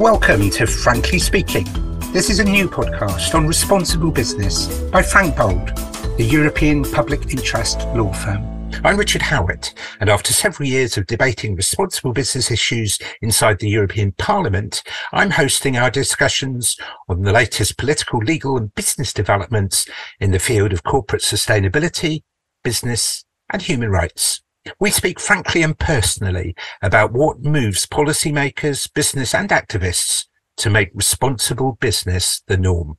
Welcome to Frankly Speaking. This is a new podcast on responsible business by Frank Bold, the European Public Interest Law Firm. I'm Richard Howitt, and after several years of debating responsible business issues inside the European Parliament, I'm hosting our discussions on the latest political, legal and business developments in the field of corporate sustainability, business and human rights. We speak frankly and personally about what moves policymakers, business and activists to make responsible business the norm.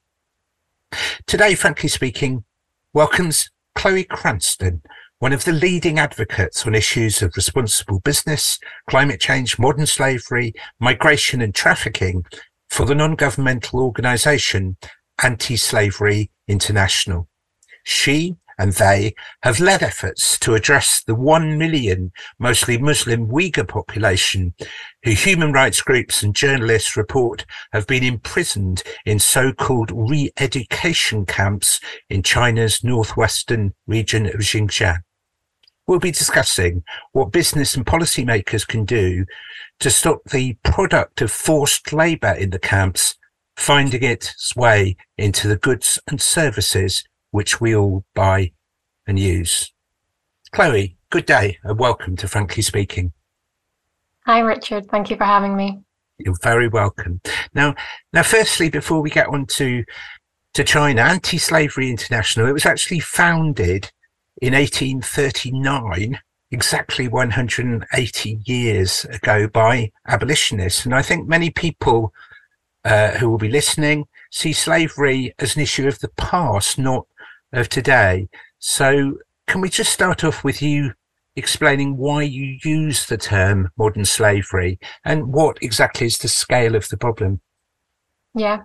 Today, Frankly Speaking, welcomes Chloe Cranston, one of the leading advocates on issues of responsible business, climate change, modern slavery, migration and trafficking for the non-governmental organisation Anti-Slavery International. She and they have led efforts to address the 1 million mostly Muslim Uyghur population who human rights groups and journalists report have been imprisoned in so-called re-education camps in China's northwestern region of Xinjiang. We'll be discussing what business and policymakers can do to stop the product of forced labour in the camps finding its way into the goods and services which we all buy and use. Chloe, good day and welcome to Frankly Speaking. Hi, Richard. Thank you for having me. You're very welcome. Now, firstly, before we get on to China, Anti-Slavery International, it was actually founded in 1839, exactly 180 years ago by abolitionists. And I think many people who will be listening see slavery as an issue of the past, not of today. So can we just start off with you explaining why you use the term modern slavery and what exactly is the scale of the problem? Yeah,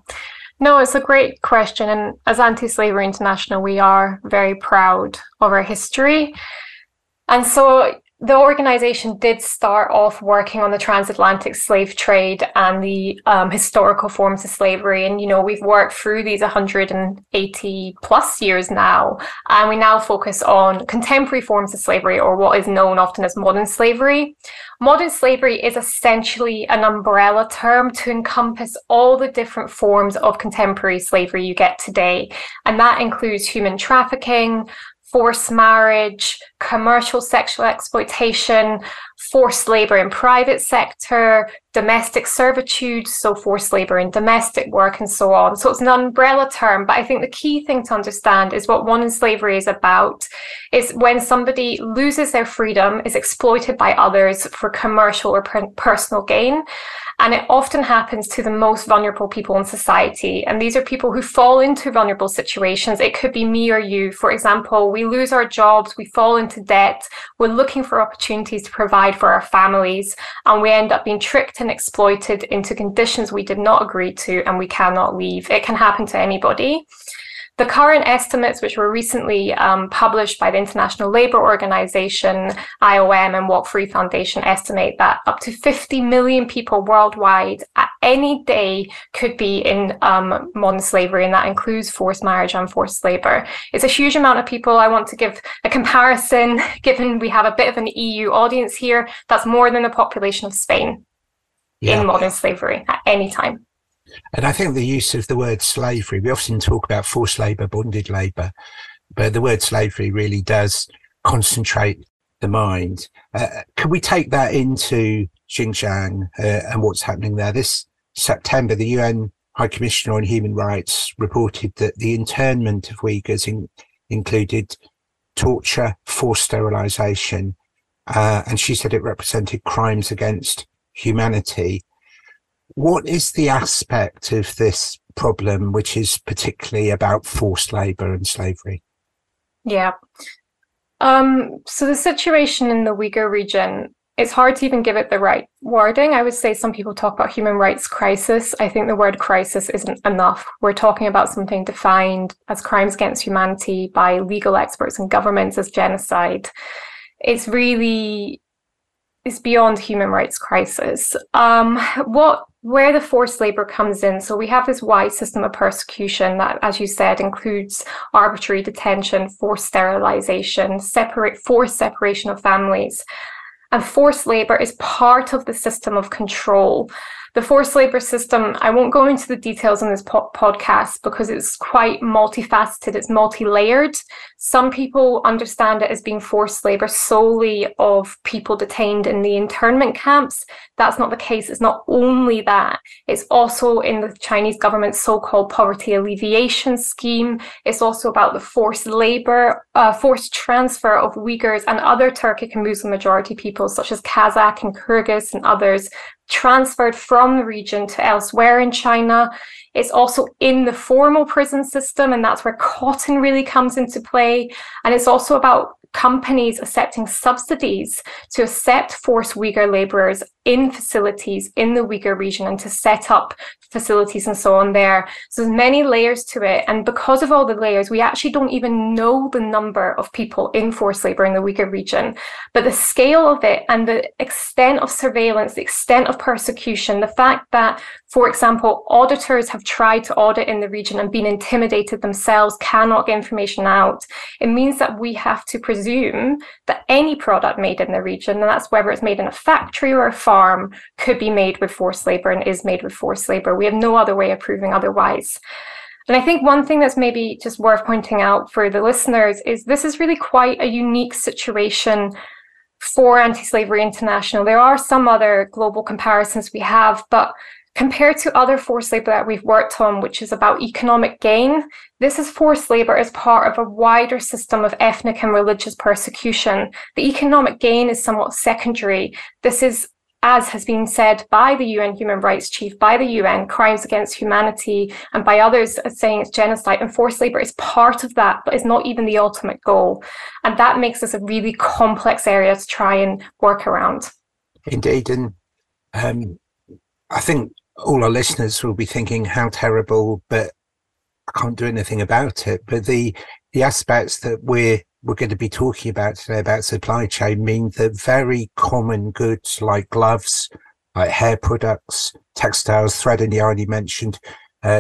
no, it's a great question. And as Anti-Slavery International, we are very proud of our history. And so the organization did start off working on the transatlantic slave trade and the historical forms of slavery. And, you know, we've worked through these 180 plus years now, and we now focus on contemporary forms of slavery, or what is known often as modern slavery. Modern slavery is essentially an umbrella term to encompass all the different forms of contemporary slavery you get today. And that includes human trafficking, forced marriage, commercial sexual exploitation, forced labour in private sector, domestic servitude, so forced labour in domestic work and so on. So it's an umbrella term, but I think the key thing to understand is what modern slavery is about. It's when somebody loses their freedom, is exploited by others for commercial or personal gain. And it often happens to the most vulnerable people in society. And these are people who fall into vulnerable situations. It could be me or you. For example, we lose our jobs, we fall into debt, we're looking for opportunities to provide for our families, and we end up being tricked and exploited into conditions we did not agree to and we cannot leave. It can happen to anybody. The current estimates, which were recently published by the International Labour Organization, IOM, and Walk Free Foundation, estimate that up to 50 million people worldwide at any day could be in modern slavery, and that includes forced marriage and forced labour. It's a huge amount of people. I want to give a comparison, given we have a bit of an EU audience here. That's more than the population of Spain in modern slavery at any time. And I think the use of the word slavery, we often talk about forced labour, bonded labour, but the word slavery really does concentrate the mind. Can we take that into Xinjiang and what's happening there? This September, the UN High Commissioner on Human Rights reported that the internment of Uyghurs included torture, forced sterilisation, and she said it represented crimes against humanity. What is the aspect of this problem which is particularly about forced labour and slavery? Yeah. So the situation in the Uyghur region, it's hard to even give it the right wording. I would say some people talk about human rights crisis. I think the word crisis isn't enough. We're talking about something defined as crimes against humanity by legal experts and governments as genocide. It's beyond human rights crisis. Where the forced labour comes in, so we have this wide system of persecution that, as you said, includes arbitrary detention, forced sterilisation, forced separation of families. And forced labour is part of the system of control The forced labour system, I won't go into the details in this podcast because it's quite multifaceted, it's multi-layered. Some people understand it as being forced labour solely of people detained in the internment camps. That's not the case. It's not only that. It's also in the Chinese government's so-called poverty alleviation scheme. It's also about the forced labour, forced transfer of Uyghurs and other Turkic and Muslim majority peoples, such as Kazakh and Kyrgyz and others, transferred from the region to elsewhere in China. It's also in the formal prison system, and that's where cotton really comes into play. And it's also about companies accepting subsidies to accept forced Uyghur laborers in facilities in the Uyghur region and to set up facilities and so on there. So there's many layers to it. And because of all the layers, we actually don't even know the number of people in forced labor in the Uyghur region. But the scale of it and the extent of surveillance, the extent of persecution, the fact that, for example, auditors have tried to audit in the region and been intimidated themselves, cannot get information out, it means that we have to presume that any product made in the region, and that's whether it's made in a factory or a farm, could be made with forced labor and is made with forced labor. We have no other way of proving otherwise. And I think one thing that's maybe just worth pointing out for the listeners is this is really quite a unique situation for Anti-Slavery International. There are some other global comparisons we have, but compared to other forced labour that we've worked on, which is about economic gain, this is forced labour as part of a wider system of ethnic and religious persecution. The economic gain is somewhat secondary. This is, as has been said by the UN Human Rights Chief, by the UN, Crimes Against Humanity, and by others saying it's genocide, and forced labour is part of that, but it's not even the ultimate goal. And that makes this a really complex area to try and work around. Indeed, and I think all our listeners will be thinking, how terrible, but I can't do anything about it. But the aspects that we're going to be talking about today about supply chain mean that very common goods like gloves, like hair products, textiles, thread and yarn you mentioned,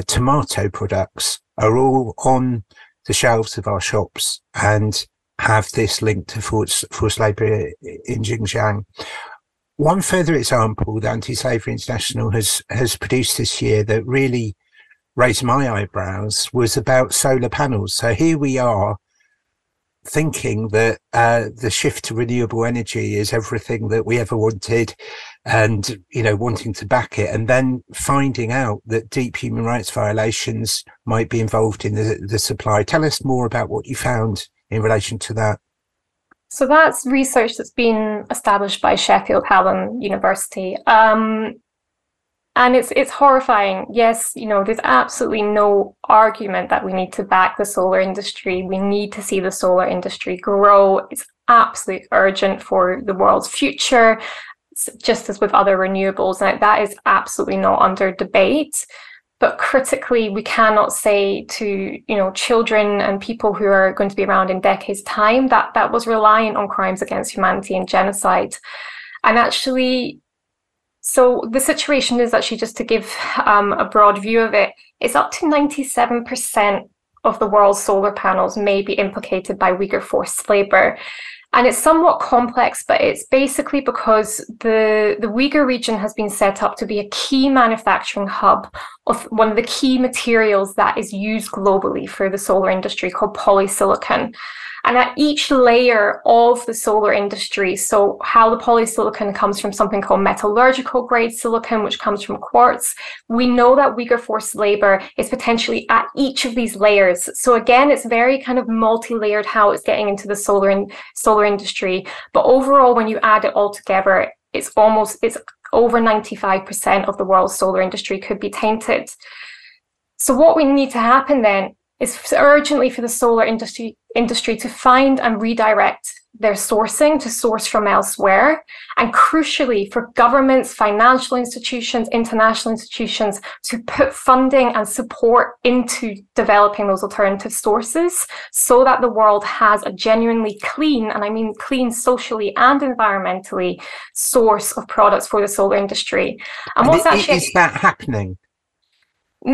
tomato products are all on the shelves of our shops and have this link to forced labour in Xinjiang. One further example that Anti-Slavery International has produced this year that really raised my eyebrows was about solar panels. So here we are thinking that the shift to renewable energy is everything that we ever wanted and, you know, wanting to back it, and then finding out that deep human rights violations might be involved in the supply. Tell us more about what you found in relation to that. So that's research that's been established by Sheffield Hallam University. And it's horrifying. Yes, you know, there's absolutely no argument that we need to back the solar industry. We need to see the solar industry grow. It's absolutely urgent for the world's future, just as with other renewables. And that is absolutely not under debate. But critically, we cannot say to, you know, children and people who are going to be around in decades' time that that was reliant on crimes against humanity and genocide. And actually, so the situation is actually, just to give a broad view of it, it's up to 97% of the world's solar panels may be implicated by Uyghur forced labour. And it's somewhat complex, but it's basically because the Uyghur region has been set up to be a key manufacturing hub of one of the key materials that is used globally for the solar industry, called polysilicon. And at each layer of the solar industry, so how the polysilicon comes from something called metallurgical grade silicon, which comes from quartz, we know that Uyghur forced labor is potentially at each of these layers. So again, it's very kind of multi-layered how it's getting into the solar industry. But overall, when you add it all together, it's over 95% of the world's solar industry could be tainted. So what we need to happen then is urgently for the solar industry to find and redirect their sourcing to source from elsewhere, and crucially for governments, financial institutions, international institutions to put funding and support into developing those alternative sources so that the world has a genuinely clean, and I mean clean socially and environmentally, source of products for the solar industry. And what's actually is that happening?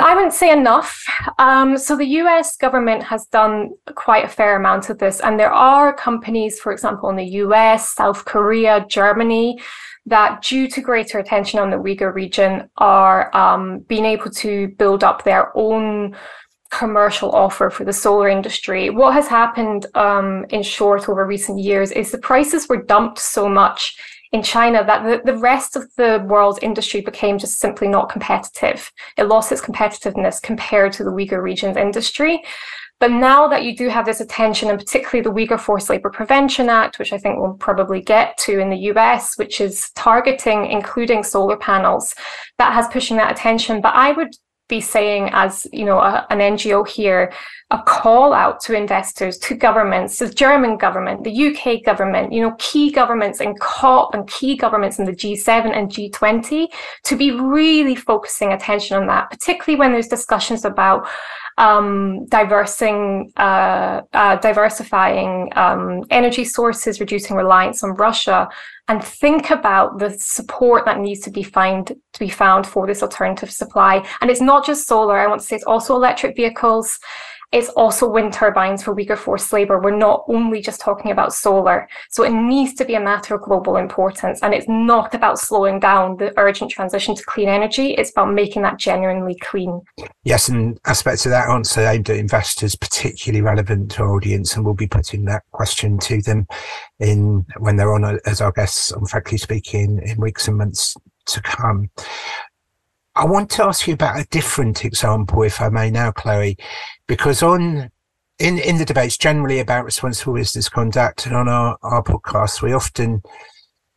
I wouldn't say enough. So the US government has done quite a fair amount of this. And there are companies, for example, in the US, South Korea, Germany, that due to greater attention on the Uyghur region are being able to build up their own commercial offer for the solar industry. What has happened in short over recent years is the prices were dumped so much in China that the rest of the world's industry became just simply not competitive. It lost its competitiveness compared to the Uyghur region's industry. But now that you do have this attention, and particularly the Uyghur Forced Labor Prevention Act, which I think we'll probably get to in the US, which is targeting including solar panels, that has pushing that attention. But I would be saying, as you know, an NGO here, a call out to investors, to governments, the German government, the UK government, you know, key governments in COP and key governments in the G7 and G20 to be really focusing attention on that, particularly when there's discussions about diversifying energy sources, reducing reliance on Russia, and think about the support that needs to be found for this alternative supply. And it's not just solar. I want to say it's also electric vehicles. It's also wind turbines for Uyghur forced labor. We're not only just talking about solar. So it needs to be a matter of global importance. And it's not about slowing down the urgent transition to clean energy. It's about making that genuinely clean. Yes, and aspects of that answer aimed at investors, particularly relevant to our audience. And we'll be putting that question to them when they're on as our guests on Frankly Speaking in weeks and months to come. I want to ask you about a different example, if I may now, Chloe, because in the debates generally about responsible business conduct and on our podcast, we often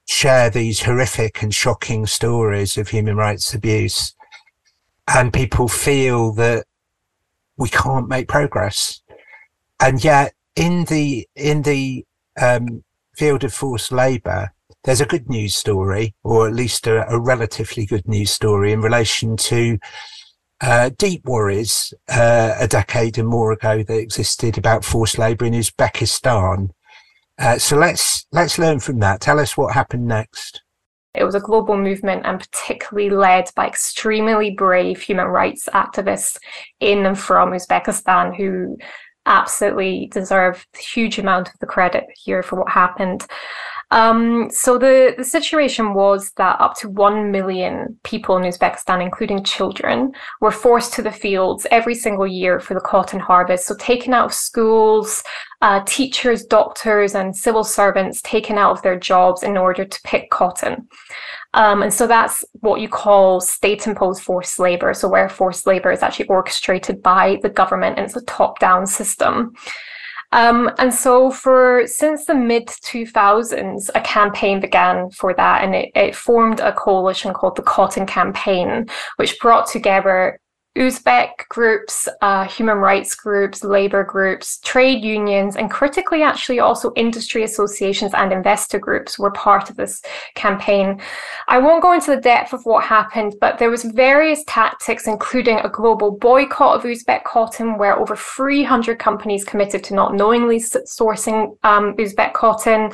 share these horrific and shocking stories of human rights abuse, and people feel that we can't make progress. And yet in the field of forced labour, there's a good news story, or at least a relatively good news story, in relation to deep worries a decade and more ago that existed about forced labour in Uzbekistan. So let's learn from that. Tell us what happened next. It was a global movement, and particularly led by extremely brave human rights activists in and from Uzbekistan, who absolutely deserve a huge amount of the credit here for what happened. So the situation was that up to 1 million people in Uzbekistan, including children, were forced to the fields every single year for the cotton harvest. So taken out of schools, teachers, doctors, and civil servants taken out of their jobs in order to pick cotton. And so that's what you call state-imposed forced labor. So where forced labor is actually orchestrated by the government, and it's a top-down system. And so since the mid-2000s, a campaign began for that, and it formed a coalition called the Cotton Campaign, which brought together Uzbek groups, human rights groups, labor groups, trade unions, and critically, actually, also industry associations and investor groups were part of this campaign. I won't go into the depth of what happened, but there was various tactics, including a global boycott of Uzbek cotton, where over 300 companies committed to not knowingly sourcing Uzbek cotton.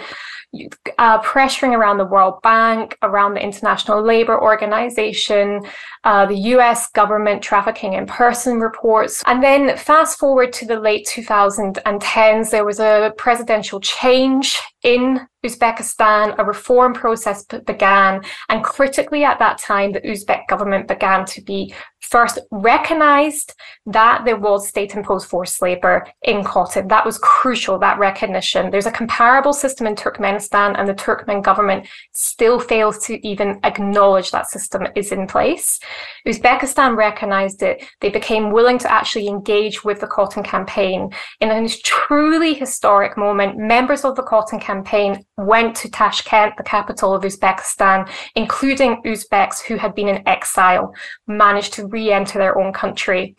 Pressuring around the World Bank, around the International Labour Organization, the US government, trafficking in person reports. And then fast forward to the late 2010s, there was a presidential change in Uzbekistan, a reform process began, and critically at that time, the Uzbek government began to be first recognized that there was state-imposed forced labor in cotton. That was crucial, that recognition. There's a comparable system in Turkmenistan, and the Turkmen government still fails to even acknowledge that system is in place. Uzbekistan recognized it. They became willing to actually engage with the Cotton Campaign. In a truly historic moment, members of the Cotton Campaign went to Tashkent, the capital of Uzbekistan, including Uzbeks who had been in exile, managed to re-enter their own country.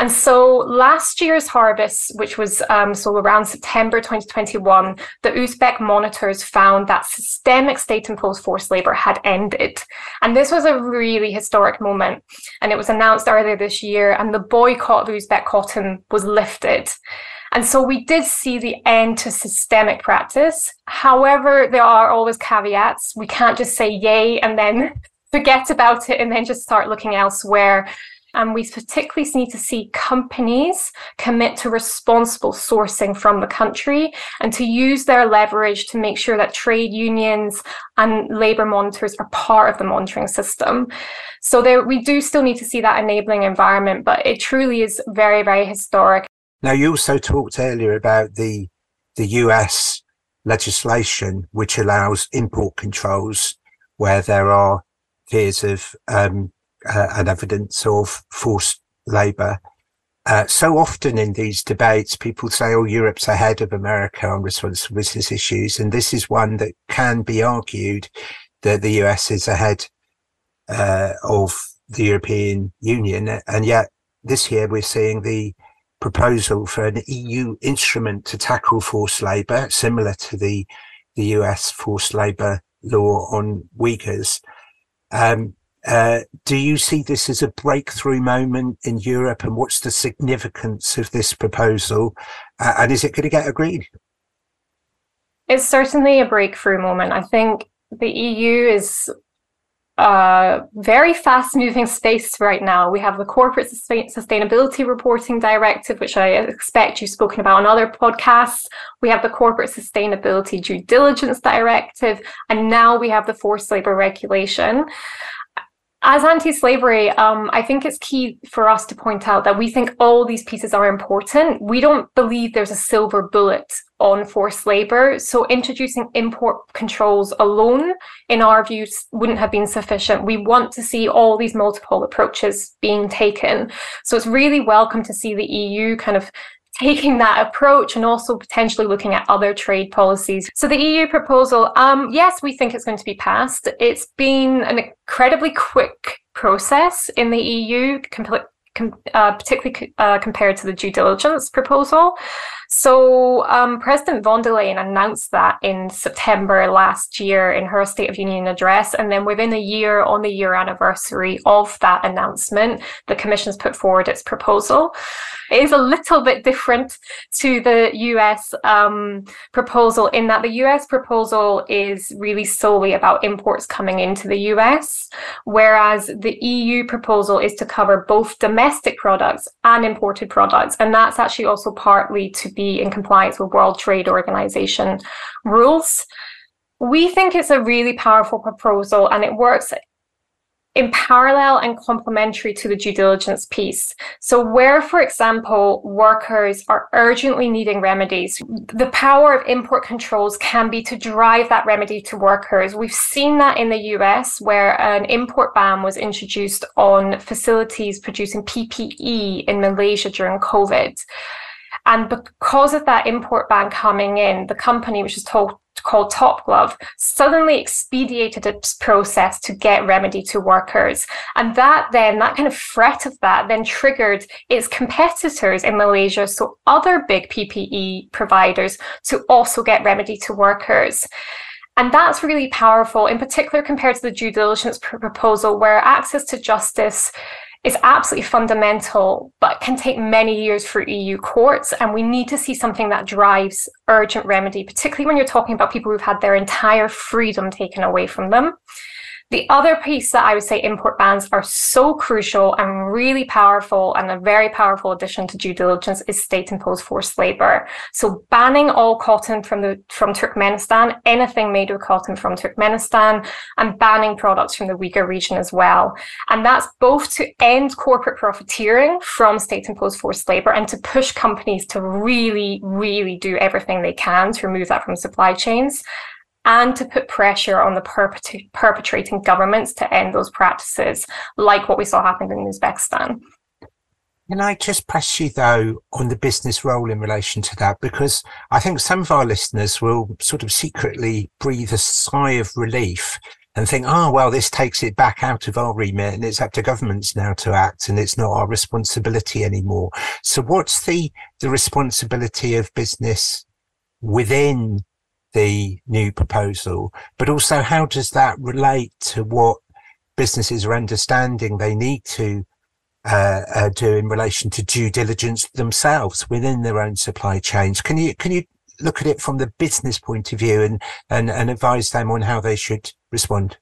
And so last year's harvest, which was so around September 2021, the Uzbek monitors found that systemic state-imposed forced labor had ended. And this was a really historic moment. And it was announced earlier this year, and the boycott of Uzbek cotton was lifted. And so we did see the end to systemic practice. However, there are always caveats. We can't just say yay and then forget about it and then just start looking elsewhere. And we particularly need to see companies commit to responsible sourcing from the country and to use their leverage to make sure that trade unions and labour monitors are part of the monitoring system. So there, we do still need to see that enabling environment, but it truly is very, very historic. Now, you also talked earlier about the US legislation, which allows import controls where there are fears of and evidence of forced labour. So often in these debates, people say, oh, Europe's ahead of America on responsible business issues. And this is one that can be argued that the US is ahead of the European Union. And yet this year we're seeing the proposal for an EU instrument to tackle forced labour, similar to the US forced labour law on Uyghurs. Do you see this as a breakthrough moment in Europe, and what's the significance of this proposal, and is it going to get agreed? It's certainly a breakthrough moment. I think the EU is a very fast-moving space right now. We have the Corporate Sustainability Reporting Directive, which I expect you've spoken about on other podcasts. We have the Corporate Sustainability Due Diligence Directive, and now we have the Forced Labour Regulation. As anti-slavery, I think it's key for us to point out that we think all these pieces are important. We don't believe there's a silver bullet on forced labour, so introducing import controls alone, in our view, wouldn't have been sufficient. We want to see all these multiple approaches being taken. So it's really welcome to see the EU kind of taking that approach and also potentially looking at other trade policies. So the EU proposal, yes, we think it's going to be passed. It's been an incredibly quick process in the EU, particularly compared to the due diligence proposal. So President von der Leyen announced that in September last year in her State of Union address, and then within a year, on the year anniversary of that announcement, the Commission's put forward its proposal. It is a little bit different to the US proposal, in that the US proposal is really solely about imports coming into the US, whereas the EU proposal is to cover both domestic products and imported products, and that's actually also partly to be in compliance with World Trade Organization rules. We think it's a really powerful proposal, and it works in parallel and complementary to the due diligence piece. So where, for example, workers are urgently needing remedies, the power of import controls can be to drive that remedy to workers. We've seen that in the US, where an import ban was introduced on facilities producing PPE in Malaysia during COVID. And because of that import ban coming in, the company, which is called Top Glove, suddenly expedited its process to get remedy to workers. And that kind of threat of that then triggered its competitors in Malaysia, so other big PPE providers, to also get remedy to workers. And that's really powerful, in particular compared to the due diligence proposal, where access to justice is absolutely fundamental, but can take many years for EU courts. And we need to see something that drives urgent remedy, particularly when you're talking about people who've had their entire freedom taken away from them. The other piece that I would say import bans are so crucial and really powerful, and a very powerful addition to due diligence, is state-imposed forced labour. So banning all cotton from Turkmenistan, anything made with cotton from Turkmenistan, and banning products from the Uyghur region as well. And that's both to end corporate profiteering from state-imposed forced labour and to push companies to really, really do everything they can to remove that from supply chains, and to put pressure on the perpetrating governments to end those practices, like what we saw happening in Uzbekistan. Can I just press you, though, on the business role in relation to that? Because I think some of our listeners will sort of secretly breathe a sigh of relief and think, oh, well, this takes it back out of our remit and it's up to governments now to act and it's not our responsibility anymore. So what's the responsibility of business within the new proposal, but also how does that relate to what businesses are understanding they need to do in relation to due diligence themselves within their own supply chains? Can you look at it from the business point of view and advise them on how they should respond?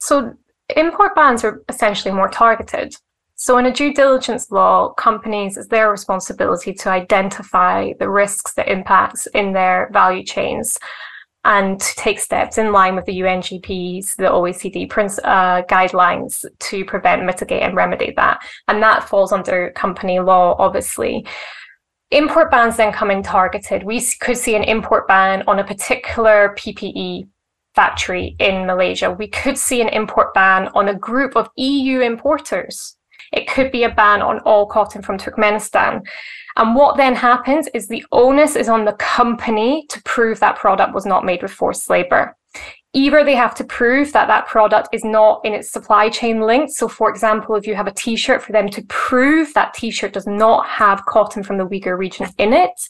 So import bans are essentially more targeted. So in a due diligence law, companies, it's their responsibility to identify the risks, the impacts in their value chains, and to take steps in line with the UNGPs, the OECD guidelines to prevent, mitigate and remedy that. And that falls under company law, obviously. Import bans then come in targeted. We could see an import ban on a particular PPE factory in Malaysia. We could see an import ban on a group of EU importers. It could be a ban on all cotton from Turkmenistan. And what then happens is the onus is on the company to prove that product was not made with forced labour. Either they have to prove that that product is not in its supply chain linked. So, for example, if you have a T-shirt, for them to prove that T-shirt does not have cotton from the Uyghur region in it.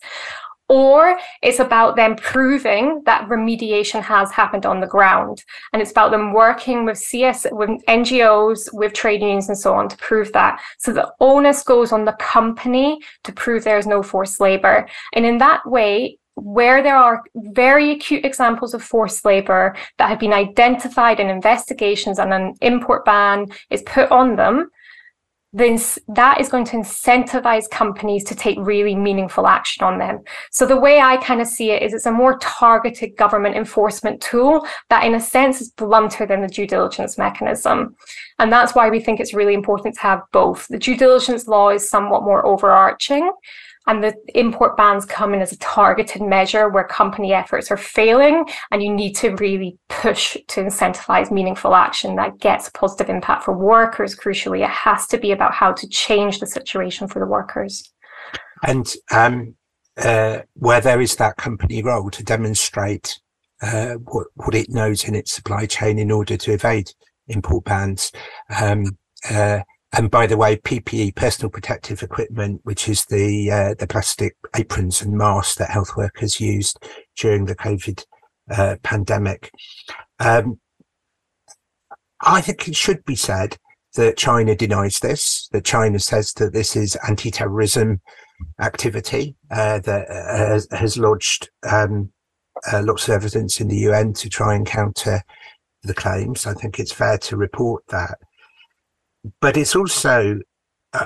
Or it's about them proving that remediation has happened on the ground. And it's about them working with NGOs, with trade unions and so on to prove that. So the onus goes on the company to prove there is no forced labour. And in that way, where there are very acute examples of forced labour that have been identified in investigations and an import ban is put on them, this, that is going to incentivize companies to take really meaningful action on them. So the way I kind of see it is it's a more targeted government enforcement tool that in a sense is blunter than the due diligence mechanism. And that's why we think it's really important to have both. The due diligence law is somewhat more overarching, and the import bans come in as a targeted measure where company efforts are failing and you need to really push to incentivize meaningful action that gets a positive impact for workers. Crucially, it has to be about how to change the situation for the workers. And where there is that company role to demonstrate what it knows in its supply chain in order to evade import bans, and by the way, PPE, personal protective equipment, which is the plastic aprons and masks that health workers used during the COVID pandemic. I think it should be said that China denies this, that China says that this is anti-terrorism activity that has lodged lots of evidence in the UN to try and counter the claims. I think it's fair to report that. But it's also,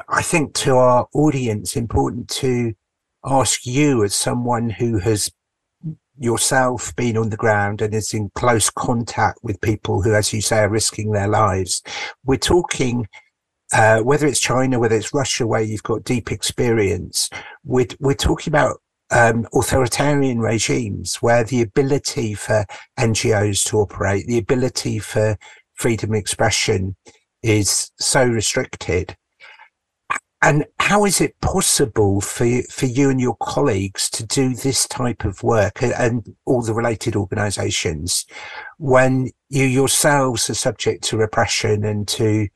I think, to our audience, important to ask you as someone who has yourself been on the ground and is in close contact with people who, as you say, are risking their lives. We're talking, whether it's China, whether it's Russia, where you've got deep experience, we're talking about authoritarian regimes where the ability for NGOs to operate, the ability for freedom of expression is so restricted. And how is it possible for you and your colleagues to do this type of work and all the related organisations when you yourselves are subject to repression and to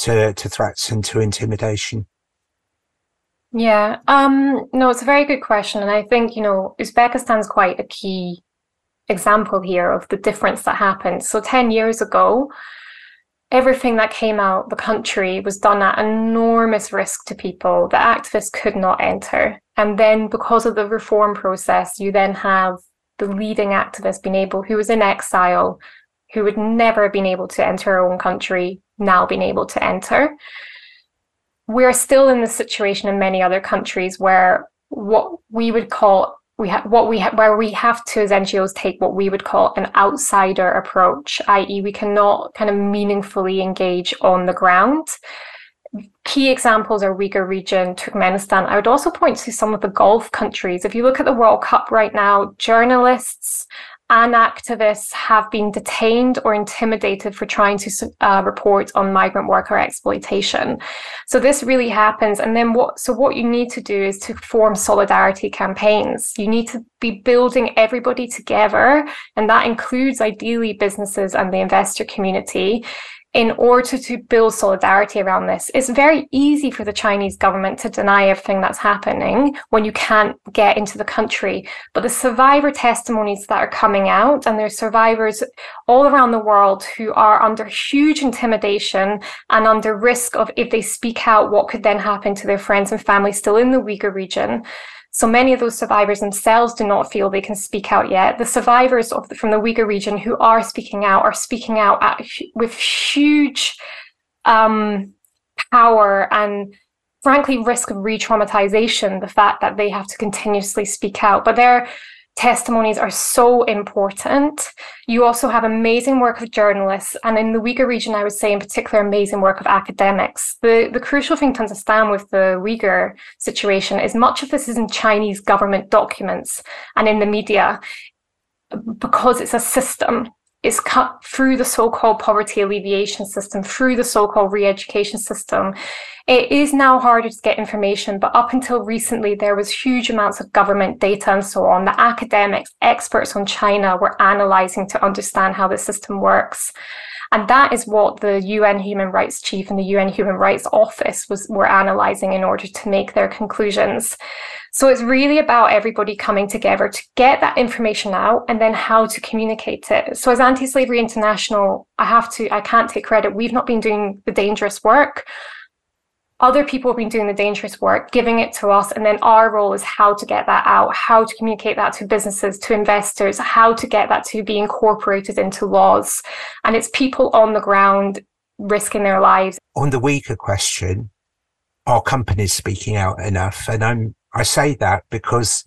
threats and to intimidation? Yeah, no, it's a very good question. And I think, you know, Uzbekistan's quite a key example here of the difference that happened. So 10 years ago, everything that came out the country was done at enormous risk to people. The activists could not enter. And then because of the reform process, you then have the leading activist being able, who was in exile, who would never have been able to enter her own country, now being able to enter. We're still in this situation in many other countries where what we would call where we have to, as NGOs, take what we would call an outsider approach, i.e. we cannot kind of meaningfully engage on the ground. Key examples are Uyghur region, Turkmenistan. I would also point to some of the Gulf countries. If you look at the World Cup right now, journalists and activists have been detained or intimidated for trying to report on migrant worker exploitation. So this really happens. And then what you need to do is to form solidarity campaigns. You need to be building everybody together. And that includes ideally businesses and the investor community in order to build solidarity around this. It's very easy for the Chinese government to deny everything that's happening when you can't get into the country. But the survivor testimonies that are coming out, and there's survivors all around the world who are under huge intimidation and under risk of, if they speak out, what could then happen to their friends and family still in the Uyghur region. So many of those survivors themselves do not feel they can speak out yet. The survivors from the Uyghur region who are speaking out with huge power and, frankly, risk of re-traumatization, the fact that they have to continuously speak out. But their testimonies are so important. You also have amazing work of journalists, and in the Uyghur region, I would say in particular, amazing work of academics. The crucial thing to understand with the Uyghur situation is much of this is in Chinese government documents and in the media, because it's a system. It's cut through the so-called poverty alleviation system, through the so-called re-education system. It is now harder to get information, but up until recently, there was huge amounts of government data and so on that academics, experts on China were analysing to understand how the system works. And that is what the UN Human Rights Chief and the UN Human Rights Office were analysing in order to make their conclusions. So it's really about everybody coming together to get that information out and then how to communicate it. So as Anti-Slavery International, I can't take credit. We've not been doing the dangerous work. Other people have been doing the dangerous work, giving it to us, and then our role is how to get that out, how to communicate that to businesses, to investors, how to get that to be incorporated into laws. And it's people on the ground risking their lives. On the Uyghur question, are companies speaking out enough? And I say that because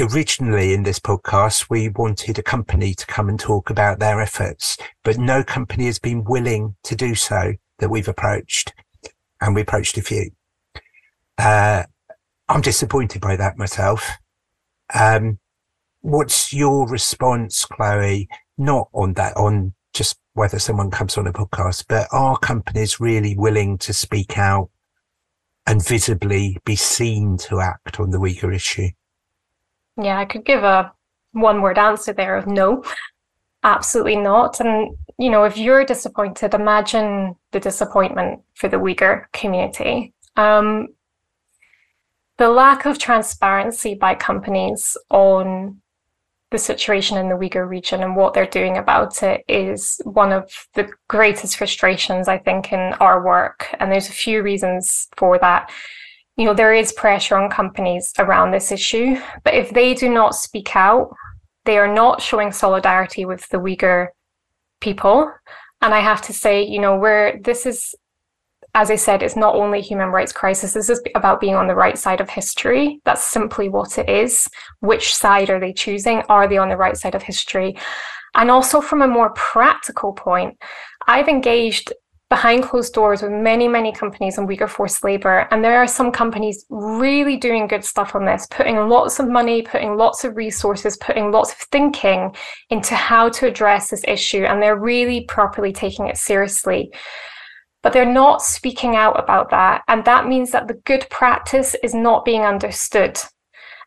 originally in this podcast, we wanted a company to come and talk about their efforts, but no company has been willing to do so that we've approached. And we approached a few. I'm disappointed by that myself. What's your response, Chloe? Not on that, on just whether someone comes on a podcast, but are companies really willing to speak out and visibly be seen to act on the Uyghur issue? Yeah, I could give a one-word answer there of no. Absolutely not. And, you know, if you're disappointed, imagine the disappointment for the Uyghur community. The lack of transparency by companies on the situation in the Uyghur region and what they're doing about it is one of the greatest frustrations, I think, in our work. And there's a few reasons for that. You know, there is pressure on companies around this issue, but if they do not speak out, they are not showing solidarity with the Uyghur people. And I have to say, you know, this is, as I said, it's not only human rights crisis. This is about being on the right side of history. That's simply what it is. Which side are they choosing? Are they on the right side of history? And also from a more practical point, I've engaged behind closed doors with many, many companies on Uyghur forced labour. And there are some companies really doing good stuff on this, putting lots of money, putting lots of resources, putting lots of thinking into how to address this issue. And they're really properly taking it seriously. But they're not speaking out about that. And that means that the good practice is not being understood.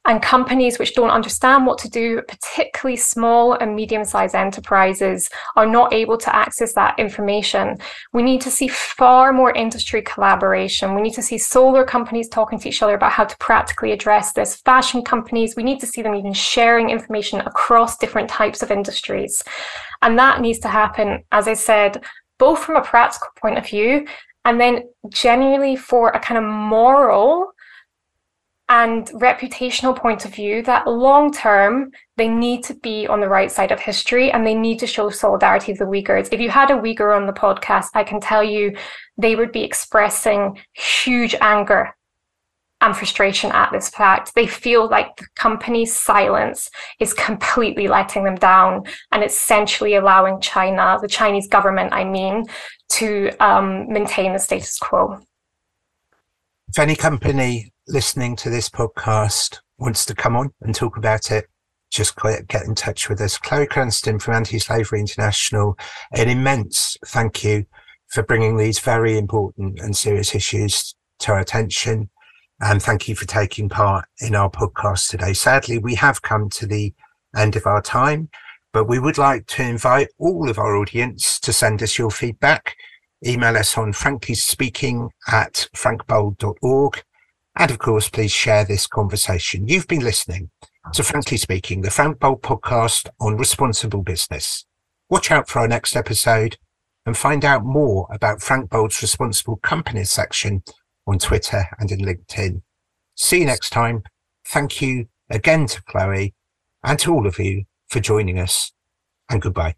And companies which don't understand what to do, particularly small and medium-sized enterprises, are not able to access that information. We need to see far more industry collaboration. We need to see solar companies talking to each other about how to practically address this. Fashion companies, we need to see them even sharing information across different types of industries. And that needs to happen, as I said, both from a practical point of view, and then generally for a kind of moral and reputational point of view, that long term, they need to be on the right side of history and they need to show solidarity with the Uyghurs. If you had a Uyghur on the podcast, I can tell you they would be expressing huge anger and frustration at this fact. They feel like the company's silence is completely letting them down and essentially allowing China, the Chinese government, to maintain the status quo. If any company listening to this podcast wants to come on and talk about it, just get in touch with us. Chloe Cranston from Anti-Slavery International, an immense thank you for bringing these very important and serious issues to our attention. And thank you for taking part in our podcast today. Sadly, we have come to the end of our time, but we would like to invite all of our audience to send us your feedback. Email us on franklyspeaking@frankbold.org. And of course, please share this conversation. You've been listening to Frankly Speaking, the Frank Bold podcast on responsible business. Watch out for our next episode and find out more about Frank Bold's Responsible Companies section on Twitter and in LinkedIn. See you next time. Thank you again to Chloe and to all of you for joining us, and goodbye.